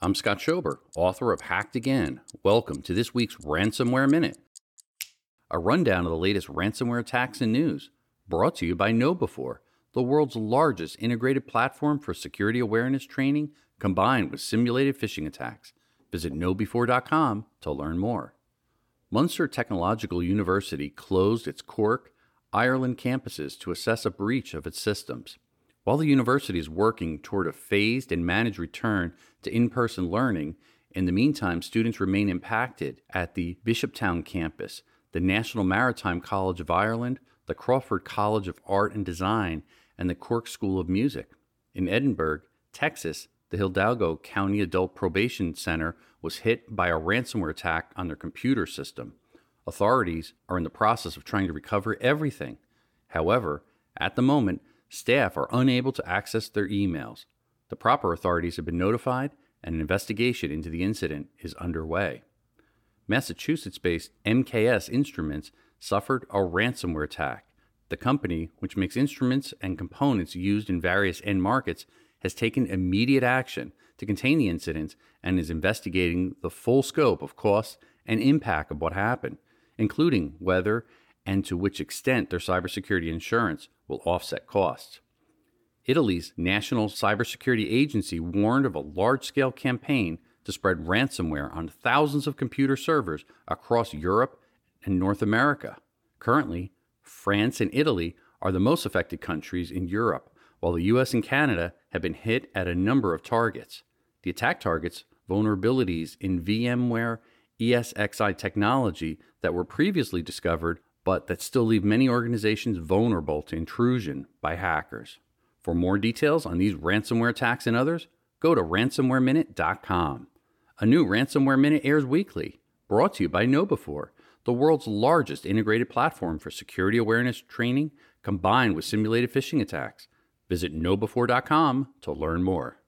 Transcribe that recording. I'm Scott Schober, author of Hacked Again. Welcome to this week's Ransomware Minute, a rundown of the latest ransomware attacks and news, brought to you by KnowBe4, the world's largest integrated platform for security awareness training combined with simulated phishing attacks. Visit KnowBe4.com to learn more. Munster Technological University closed its Cork, Ireland campuses to assess a breach of its systems. While the university is working toward a phased and managed return to in-person learning, in the meantime, students remain impacted at the Bishopstown campus, the National Maritime College of Ireland, the Crawford College of Art and Design, and the Cork School of Music. In Edinburgh, Texas, the Hidalgo County Adult Probation Center was hit by a ransomware attack on their computer system. Authorities are in the process of trying to recover everything. However, at the moment, staff are unable to access their emails. The proper authorities have been notified, and an investigation into the incident is underway. Massachusetts-based MKS Instruments suffered a ransomware attack. The company, which makes instruments and components used in various end markets, has taken immediate action to contain the incident and is investigating the full scope of costs and impact of what happened, including whether and to which extent their cybersecurity insurance will offset costs. Italy's National Cybersecurity Agency warned of a large-scale campaign to spread ransomware on thousands of computer servers across Europe and North America. Currently, France and Italy are the most affected countries in Europe, while the U.S. and Canada have been hit at a number of targets. The attack targets vulnerabilities in VMware ESXi technology that were previously discovered but that still leave many organizations vulnerable to intrusion by hackers. For more details on these ransomware attacks and others, go to ransomwareminute.com. A new Ransomware Minute airs weekly, brought to you by KnowBe4, the world's largest integrated platform for security awareness training combined with simulated phishing attacks. Visit KnowBe4.com to learn more.